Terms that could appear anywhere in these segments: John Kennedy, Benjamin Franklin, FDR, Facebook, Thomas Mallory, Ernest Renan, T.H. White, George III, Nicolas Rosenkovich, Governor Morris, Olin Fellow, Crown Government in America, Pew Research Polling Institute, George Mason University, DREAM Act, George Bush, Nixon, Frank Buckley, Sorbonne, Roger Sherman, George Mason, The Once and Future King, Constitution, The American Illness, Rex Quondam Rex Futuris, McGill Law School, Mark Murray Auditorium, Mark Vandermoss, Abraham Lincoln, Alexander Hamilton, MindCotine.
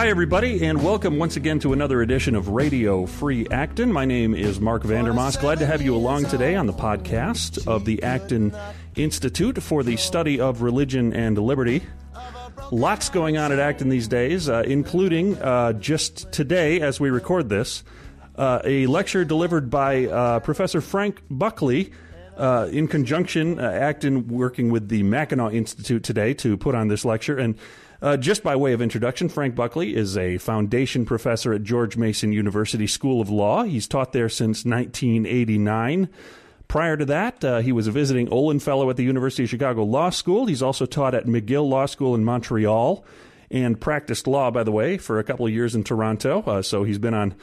Hi, everybody, and welcome once again to another edition of Radio Free Acton. My name is Mark Vandermoss. Glad to have you along today on the podcast of the Acton Institute for the Study of Religion and Liberty. Lots going on at Acton these days, including just today, as we record this, a lecture delivered by Professor Frank Buckley in conjunction, Acton working with the Mackinac Institute today to put on this lecture. And just by way of introduction, Frank Buckley is a foundation professor at George Mason University School of Law. He's taught there since 1989. Prior to that, he was a visiting Olin Fellow at the University of Chicago Law School. He's also taught at McGill Law School in Montreal and practiced law, by the way, for a couple of years in Toronto. So he's been on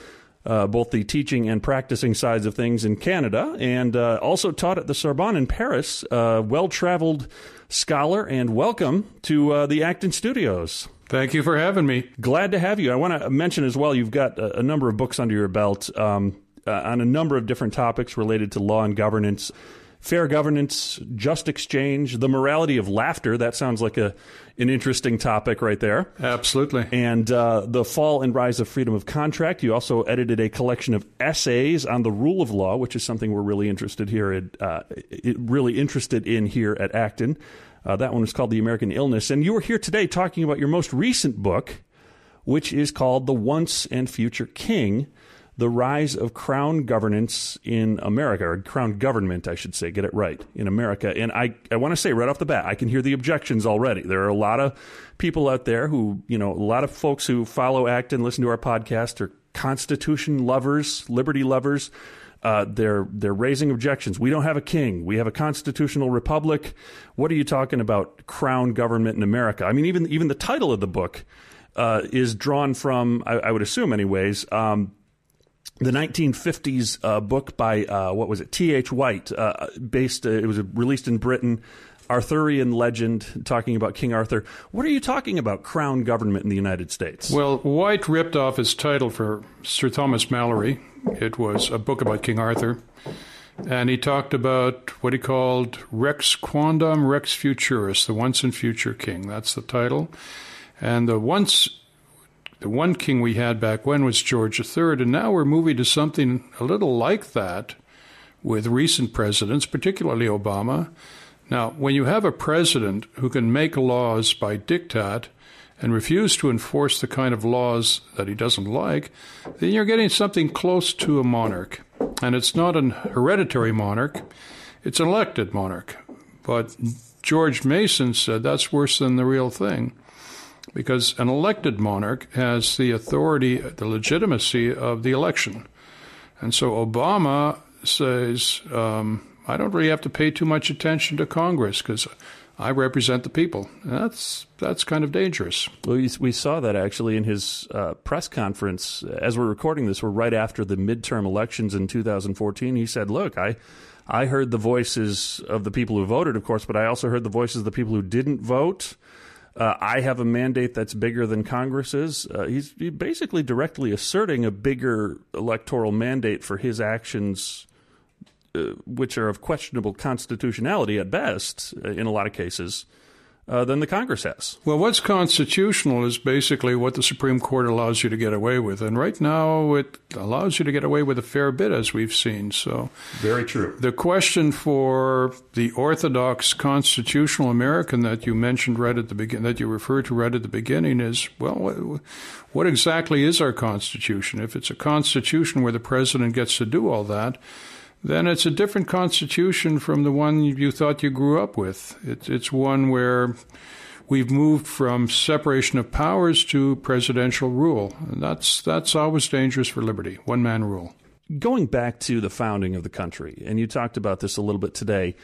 both the teaching and practicing sides of things in Canada, and also taught at the Sorbonne in Paris. Well-traveled scholar, and welcome to the Acton Studios. Thank you for having me. Glad to have you. I want to mention as well, you've got a number of books under your belt on a number of different topics related to law and governance. Fair governance, just exchange, the morality of laughter. That sounds like an interesting topic right there. Absolutely. And the fall and rise of freedom of contract. You also edited a collection of essays on the rule of law, which is something we're really interested here in, here at Acton. That one is called The American Illness. And you were here today talking about your most recent book, which is called The Once and Future King, The Rise of Crown Governance in America, or Crown Government, I should say, get it right, in America. And I want to say right off the bat, I can hear the objections already. There are a lot of people out there who, you know, a lot of folks who follow Acton, listen to our podcast, are Constitution lovers, liberty lovers. They're raising objections. We don't have a king. We have a constitutional republic. What are you talking about, crown government in America? I mean, even the title of the book is drawn from, I would assume anyways, the 1950s book by, what was it, T.H. White, it was released in Britain, Arthurian legend, talking about King Arthur. What are you talking about, crown government in the United States? Well, White ripped off his title for Sir Thomas Mallory. It was a book about King Arthur, and he talked about what he called Rex Quondam Rex Futuris, the once and future king. That's the title. And the one king we had back when was George III, and now we're moving to something a little like that with recent presidents, particularly Obama. Now, when you have a president who can make laws by diktat and refuse to enforce the kind of laws that he doesn't like, then you're getting something close to a monarch. And it's not an hereditary monarch, it's an elected monarch. But George Mason said that's worse than the real thing, because an elected monarch has the authority, the legitimacy of the election. And so Obama says, I don't really have to pay too much attention to Congress because I represent the people. And that's kind of dangerous. Well, we saw that actually in his press conference. As we're recording this, we're right after the midterm elections in 2014. He said, look, I heard the voices of the people who voted, of course, but I also heard the voices of the people who didn't vote. I have a mandate that's bigger than Congress's. He's basically directly asserting a bigger electoral mandate for his actions, which are of questionable constitutionality at best, in a lot of cases, than the Congress has. Well, what's constitutional is basically what the Supreme Court allows you to get away with. And right now it allows you to get away with a fair bit, as we've seen. So, very true. The question for the orthodox constitutional American that you mentioned right at the beginning, that you referred to right at the beginning, is, well, what exactly is our Constitution? If it's a Constitution where the president gets to do all that, then it's a different constitution from the one you thought you grew up with. It's one where we've moved from separation of powers to presidential rule. And that's always dangerous for liberty, one-man rule. Going back to the founding of the country, and you talked about this a little bit today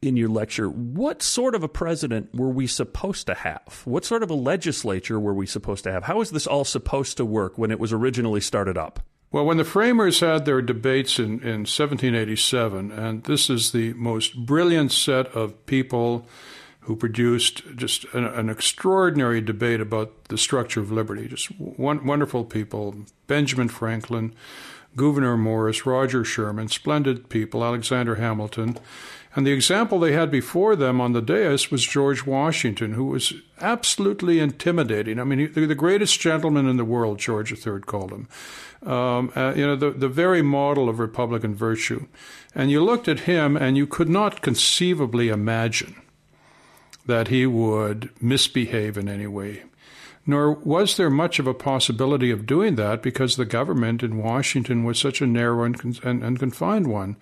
in your lecture, what sort of a president were we supposed to have? What sort of a legislature were we supposed to have? How was this all supposed to work when it was originally started up? Well, when the framers had their debates in 1787, and this is the most brilliant set of people who produced just an extraordinary debate about the structure of liberty, just wonderful people, Benjamin Franklin, Governor Morris, Roger Sherman, splendid people, Alexander Hamilton, And the example they had before them on the dais was George Washington, who was absolutely intimidating. I mean, the greatest gentleman in the world, George III called him. The very model of Republican virtue. And you looked at him and you could not conceivably imagine that he would misbehave in any way. Nor was there much of a possibility of doing that because the government in Washington was such a narrow and confined one.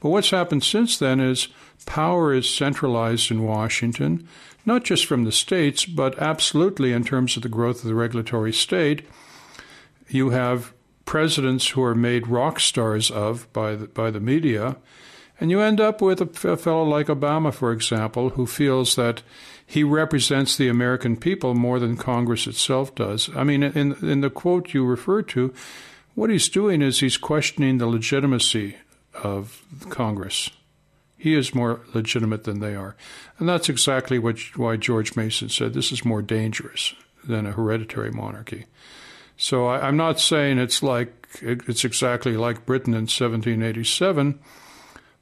But what's happened since then is power is centralized in Washington, not just from the states, but absolutely in terms of the growth of the regulatory state. You have presidents who are made rock stars of by the media, and you end up with a fellow like Obama, for example, who feels that he represents the American people more than Congress itself does. I mean, in the quote you referred to, what he's doing is he's questioning the legitimacy of Congress. He is more legitimate than they are. And that's exactly why George Mason said this is more dangerous than a hereditary monarchy. So I'm not saying it's exactly like Britain in 1787,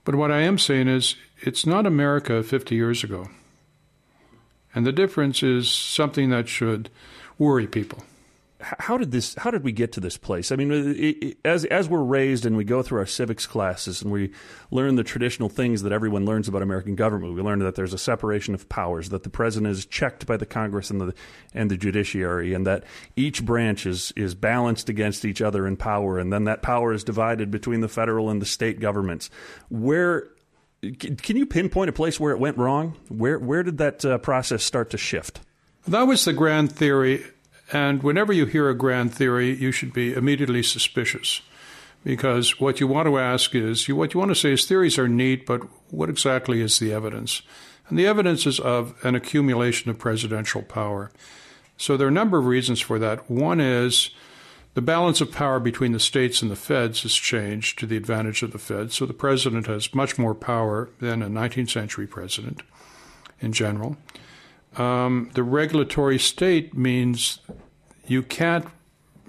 but what I am saying is it's not America 50 years ago. And the difference is something that should worry people. How did we get to this place? I mean, as we're raised and we go through our civics classes and we learn the traditional things that everyone learns about American government, we learn that there's a separation of powers, that the president is checked by the Congress and the judiciary, and that each branch is balanced against each other in power, and then that power is divided between the federal and the state governments. Where can you pinpoint a place where it went wrong? Where did that process start to shift? That was the grand theory. And whenever you hear a grand theory, you should be immediately suspicious, because what you want to ask is, what you want to say is theories are neat, but what exactly is the evidence? And the evidence is of an accumulation of presidential power. So there are a number of reasons for that. One is the balance of power between the states and the feds has changed to the advantage of the feds. So the president has much more power than a 19th century president in general. The regulatory state means you can't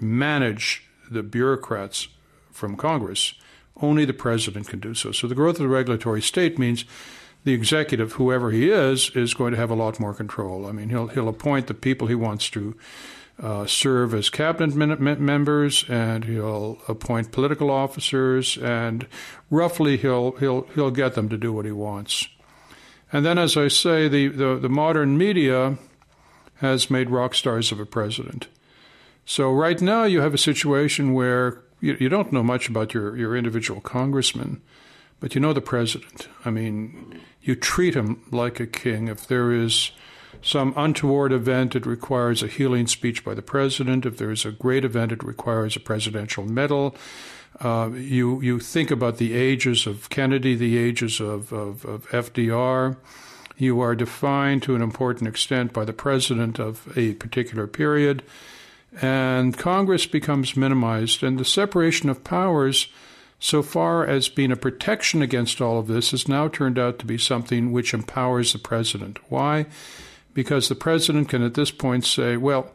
manage the bureaucrats from Congress. Only the president can do so. So the growth of the regulatory state means the executive, whoever he is going to have a lot more control. I mean, he'll appoint the people he wants to serve as cabinet members, and he'll appoint political officers, and roughly he'll get them to do what he wants. And then, as I say, the modern media has made rock stars of a president. So right now you have a situation where you don't know much about your individual congressman, but you know the president. I mean, you treat him like a king. If there is some untoward event, it requires a healing speech by the president. If there is a great event, it requires a presidential medal. You think about the ages of Kennedy, the ages of FDR. You are defined to an important extent by the president of a particular period. And Congress becomes minimized. And the separation of powers, so far as being a protection against all of this, has now turned out to be something which empowers the president. Why? Because the president can at this point say, well,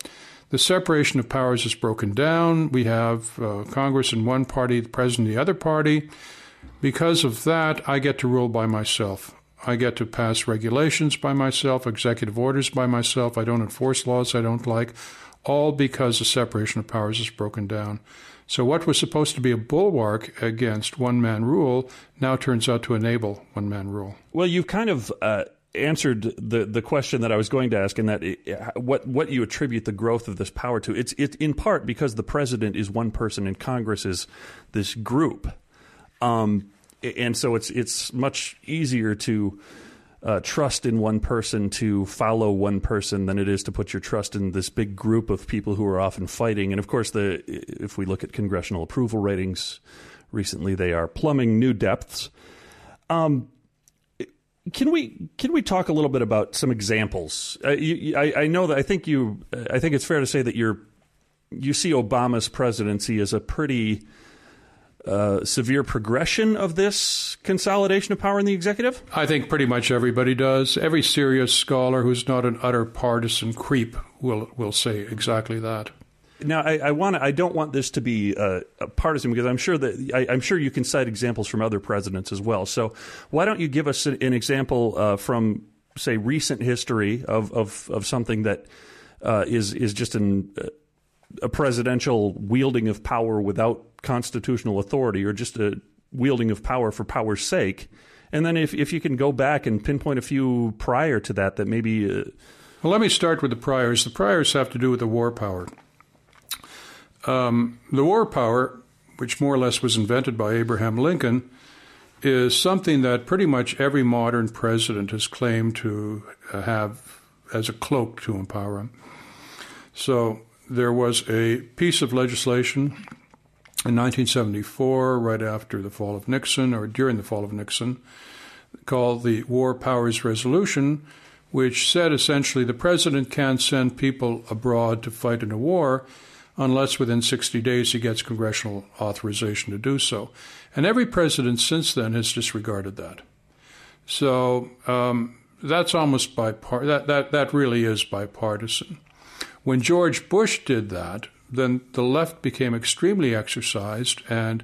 the separation of powers is broken down. We have Congress in one party, the president in the other party. Because of that, I get to rule by myself. I get to pass regulations by myself, executive orders by myself. I don't enforce laws I don't like, all because the separation of powers is broken down. So what was supposed to be a bulwark against one-man rule now turns out to enable one-man rule. Well, you've kind of answered the question that I was going to ask, and that what you attribute the growth of this power to. It's in part because the president is one person and Congress is this group, and so it's much easier to trust in one person, to follow one person, than it is to put your trust in this big group of people who are often fighting. And of course, if we look at congressional approval ratings recently, they are plumbing new depths. Can we talk a little bit about some examples? I know that I think it's fair to say that you see Obama's presidency as a pretty severe progression of this consolidation of power in the executive. I think pretty much everybody does. Every serious scholar who's not an utter partisan creep will say exactly that. Now, I don't want this to be partisan, because I'm sure that I'm sure you can cite examples from other presidents as well. So why don't you give us an example from, say, recent history of something that is just a presidential wielding of power without constitutional authority, or just a wielding of power for power's sake? And then if you can go back and pinpoint a few prior to that maybe... Well, let me start with the priors. The priors have to do with the war power. The war power, which more or less was invented by Abraham Lincoln, is something that pretty much every modern president has claimed to have as a cloak to empower him. So there was a piece of legislation in 1974, right after the fall of Nixon, or during the fall of Nixon, called the War Powers Resolution, which said essentially the president can't send people abroad to fight in a war unless within 60 days he gets congressional authorization to do so. And every president since then has disregarded that. So that's almost bipartisan. That really is bipartisan. When George Bush did that, then the left became extremely exercised and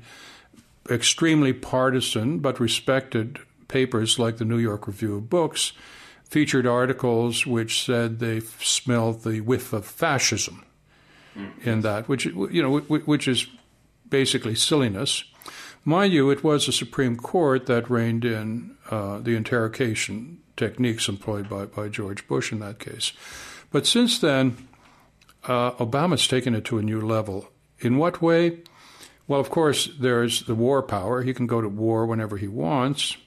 extremely partisan, but respected papers like the New York Review of Books, featured articles which said they smelled the whiff of fascism in that, which is basically silliness. Mind you, it was the Supreme Court that reined in the interrogation techniques employed by George Bush in that case. But since then, Obama's taken it to a new level. In what way? Well, of course, there's the war power. He can go to war whenever he wants.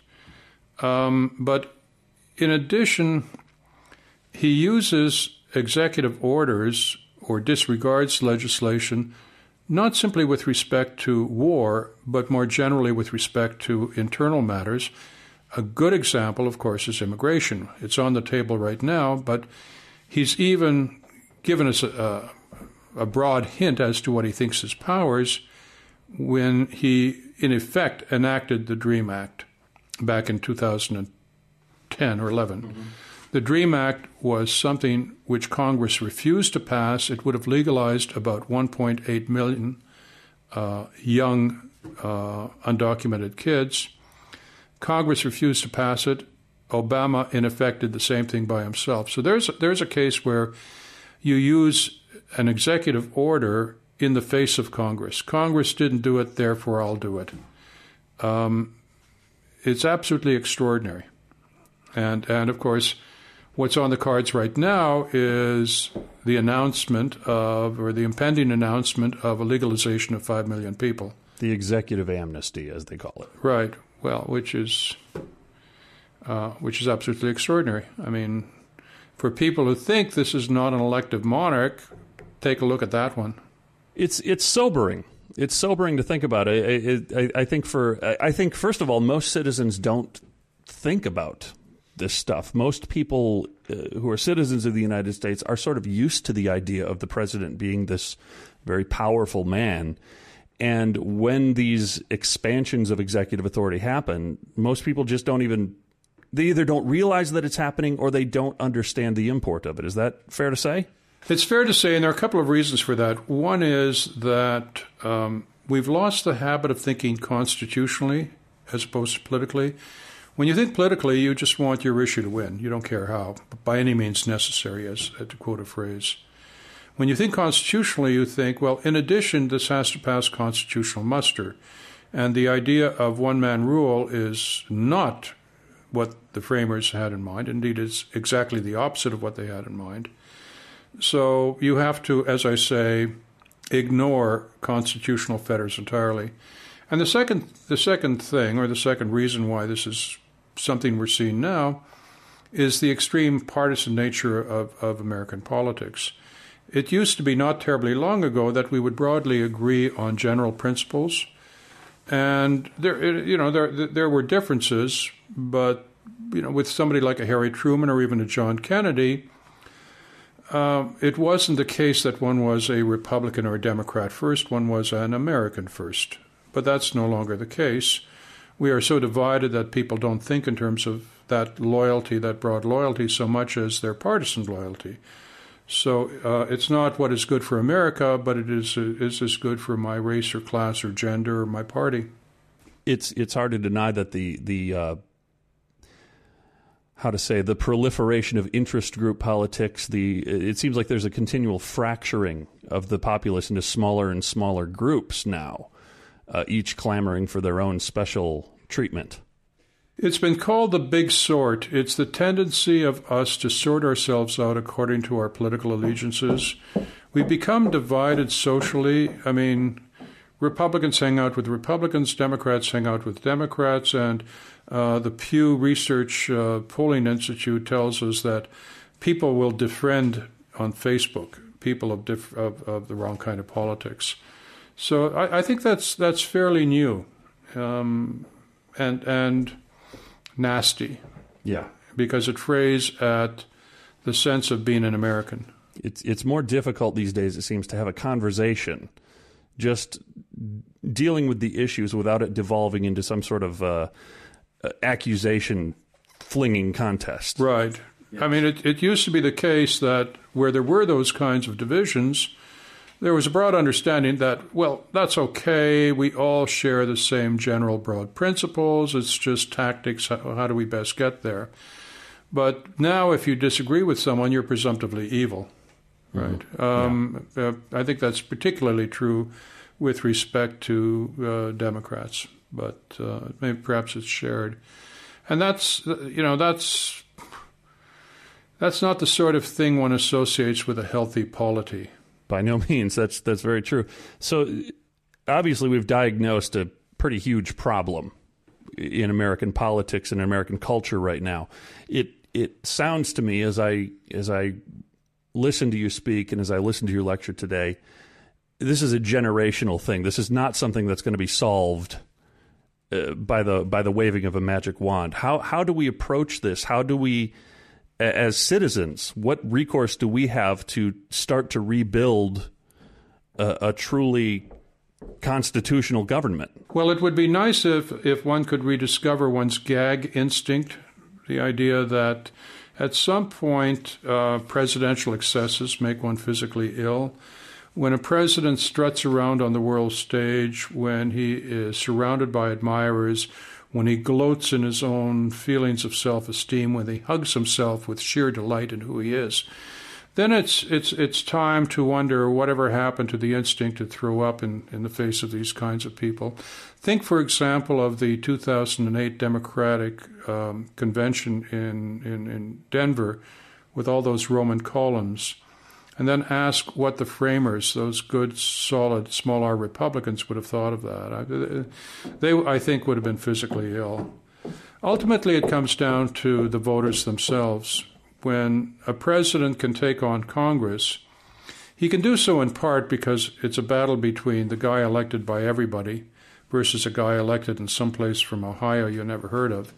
But in addition, he uses executive orders or disregards legislation, not simply with respect to war, but more generally with respect to internal matters. A good example, of course, is immigration. It's on the table right now, but he's even given us a broad hint as to what he thinks his powers when he, in effect, enacted the DREAM Act back in 2010 or 11. Mm-hmm. The DREAM Act was something which Congress refused to pass. It would have legalized about 1.8 million young undocumented kids. Congress refused to pass it. Obama, in effect, did the same thing by himself. So there's a case where you use an executive order in the face of Congress. Congress didn't do it, therefore I'll do it. It's absolutely extraordinary. And of course, what's on the cards right now is the announcement of, or the impending announcement of, a legalization of 5 million people. The executive amnesty, as they call it. Right. Well, which is absolutely extraordinary. I mean, for people who think this is not an elective monarch, take a look at that one. It's sobering. It's sobering to think about. I think first of all, most citizens don't think about this stuff. Most people who are citizens of the United States are sort of used to the idea of the president being this very powerful man. And when these expansions of executive authority happen, most people just don't even, they either don't realize that it's happening or they don't understand the import of it. Is that fair to say? It's fair to say, and there are a couple of reasons for that. One is that we've lost the habit of thinking constitutionally as opposed to politically. When you think politically, you just want your issue to win. You don't care how, but by any means necessary, as to quote a phrase. When you think constitutionally, you think, well, in addition, this has to pass constitutional muster. And the idea of one-man rule is not what the framers had in mind. Indeed, it's exactly the opposite of what they had in mind. So you have to, as I say, ignore constitutional fetters entirely. And the second thing, or the second reason why this is something we're seeing now, is the extreme partisan nature of American politics. It used to be not terribly long ago that we would broadly agree on general principles, and there were differences, but with somebody like a Harry Truman or even a John Kennedy, it wasn't the case that one was a Republican or a Democrat first. One was an American first. But that's no longer the case. We are so divided that people don't think in terms of that loyalty, that broad loyalty, so much as their partisan loyalty. So it's not what is good for America, but it is this good for my race or class or gender or my party? It's hard to deny that the proliferation of interest group politics, it seems like there's a continual fracturing of the populace into smaller and smaller groups now, each clamoring for their own special treatment. It's been called the big sort. It's the tendency of us to sort ourselves out according to our political allegiances. We become divided socially. I mean, Republicans hang out with Republicans, Democrats hang out with Democrats, and the Pew Research Polling Institute tells us that people will defriend on Facebook people of the wrong kind of politics. So I think that's fairly new, and nasty. Yeah, because it frays at the sense of being an American. It's more difficult these days, it seems, to have a conversation, just dealing with the issues without it devolving into some sort of accusation-flinging contest. Right. Yes. I mean, it used to be the case that where there were those kinds of divisions, there was a broad understanding that, well, that's okay, we all share the same general broad principles, it's just tactics, how do we best get there? But now if you disagree with someone, you're presumptively evil. Right. Mm-hmm. I think that's particularly true with respect to Democrats, but maybe perhaps it's shared. And that's not the sort of thing one associates with a healthy polity. By no means. That's very true. So obviously we've diagnosed a pretty huge problem in American politics and American culture right now. It sounds to me, as I listen to you speak and as I listen to your lecture today, this is a generational thing. This is not something that's going to be solved by the waving of a magic wand. How do we approach this? How do we, as citizens, what recourse do we have to start to rebuild a truly constitutional government? Well, it would be nice if one could rediscover one's gag instinct, the idea that at some point presidential excesses make one physically ill. When a president struts around on the world stage, when he is surrounded by admirers, when he gloats in his own feelings of self-esteem, when he hugs himself with sheer delight in who he is, then it's time to wonder whatever happened to the instinct to throw up in the face of these kinds of people. Think, for example, of the 2008 Democratic Convention in Denver with all those Roman columns, and then ask what the framers, those good, solid, small-R Republicans, would have thought of that. They, I think, would have been physically ill. Ultimately, it comes down to the voters themselves. When a president can take on Congress, he can do so in part because it's a battle between the guy elected by everybody versus a guy elected in some place from Ohio you never heard of.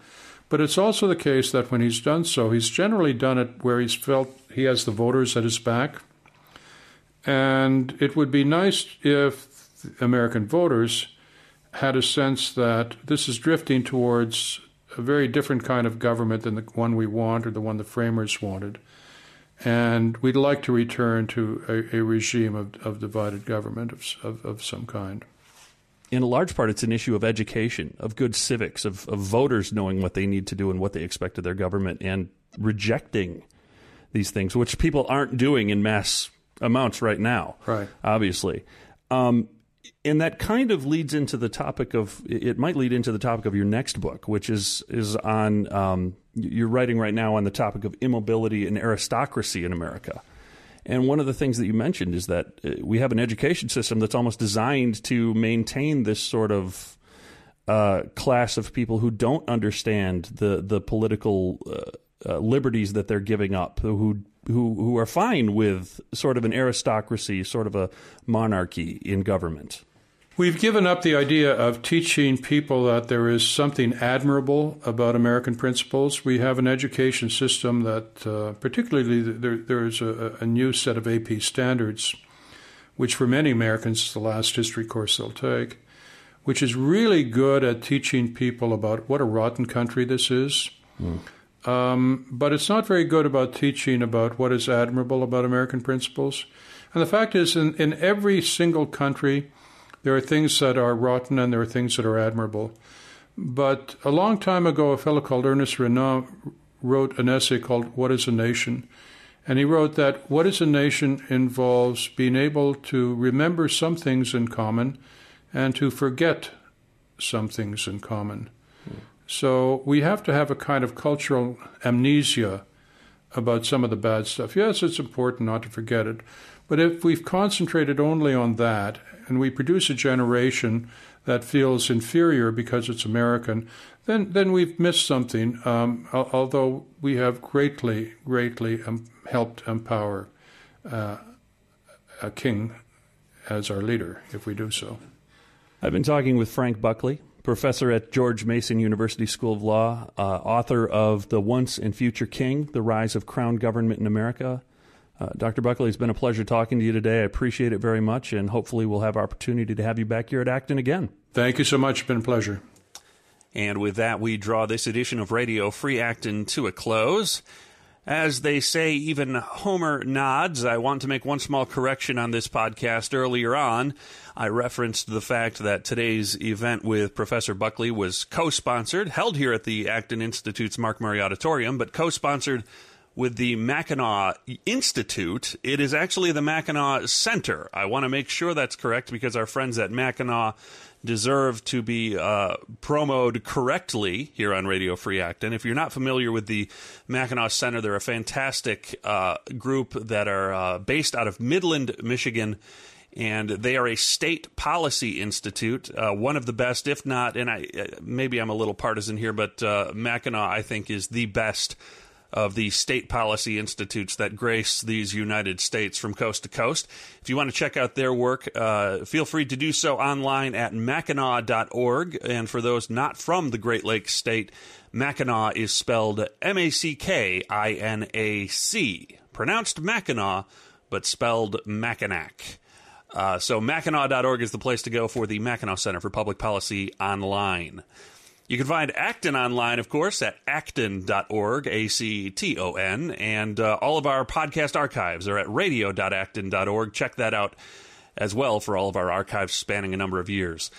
But it's also the case that when he's done so, he's generally done it where he's felt he has the voters at his back. And it would be nice if American voters had a sense that this is drifting towards a very different kind of government than the one we want or the one the framers wanted. And we'd like to return to a regime of divided government of some kind. In a large part, it's an issue of education, of good civics, of voters knowing what they need to do and what they expect of their government and rejecting these things, which people aren't doing in mass amounts right now, right? Obviously. And that kind of leads into the topic of, it might lead into the topic of your next book, which is on, you're writing right now on the topic of immobility and aristocracy in America. And one of the things that you mentioned is that we have an education system that's almost designed to maintain this sort of class of people who don't understand the political liberties that they're giving up, who are fine with sort of an aristocracy, sort of a monarchy in government. We've given up the idea of teaching people that there is something admirable about American principles. We have an education system that, particularly, there's a new set of AP standards, which for many Americans is the last history course they'll take, which is really good at teaching people about what a rotten country this is. Mm. But it's not very good about teaching about what is admirable about American principles. And the fact is, in every single country, there are things that are rotten and there are things that are admirable. But a long time ago, a fellow called Ernest Renan wrote an essay called What is a Nation? And he wrote that what is a nation involves being able to remember some things in common and to forget some things in common. So we have to have a kind of cultural amnesia about some of the bad stuff. Yes, it's important not to forget it. But if we've concentrated only on that and we produce a generation that feels inferior because it's American, then we've missed something, although we have greatly, greatly helped empower a king as our leader if we do so. I've been talking with Frank Buckley, professor at George Mason University School of Law, author of The Once and Future King, The Rise of Crown Government in America. Dr. Buckley, it's been a pleasure talking to you today. I appreciate it very much, and hopefully we'll have opportunity to have you back here at Acton again. Thank you so much. It's been a pleasure. And with that, we draw this edition of Radio Free Acton to a close. As they say, even Homer nods. I want to make one small correction on this podcast. Earlier on, I referenced the fact that today's event with Professor Buckley was co-sponsored, held here at the Acton Institute's Mark Murray Auditorium, but co-sponsored with the Mackinac Institute. It is actually the Mackinac Center. I want to make sure that's correct because our friends at Mackinac deserve to be promoted correctly here on Radio Free Acton. If you're not familiar with the Mackinac Center, they're a fantastic group that are based out of Midland, Michigan, and they are a state policy institute, one of the best, if not, and maybe I'm a little partisan here, but Mackinac, I think, is the best of the state policy institutes that grace these United States from coast to coast. If you want to check out their work, feel free to do so online at mackinac.org. And for those not from the Great Lakes state, Mackinac is spelled M-A-C-K-I-N-A-C. Pronounced Mackinac, but spelled Mackinac. So mackinac.org is the place to go for the Mackinac Center for Public Policy online. You can find Acton online, of course, at acton.org, A-C-T-O-N, and all of our podcast archives are at radio.acton.org. Check that out as well for all of our archives spanning a number of years.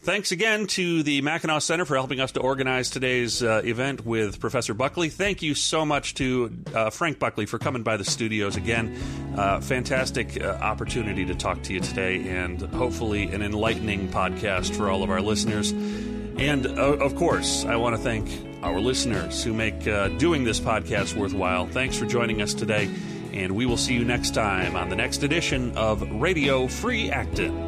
Thanks again to the Mackinac Center for helping us to organize today's event with Professor Buckley. Thank you so much to Frank Buckley for coming by the studios again. Fantastic opportunity to talk to you today, and hopefully an enlightening podcast for all of our listeners. And, of course, I want to thank our listeners who make doing this podcast worthwhile. Thanks for joining us today, and we will see you next time on the next edition of Radio Free Acton.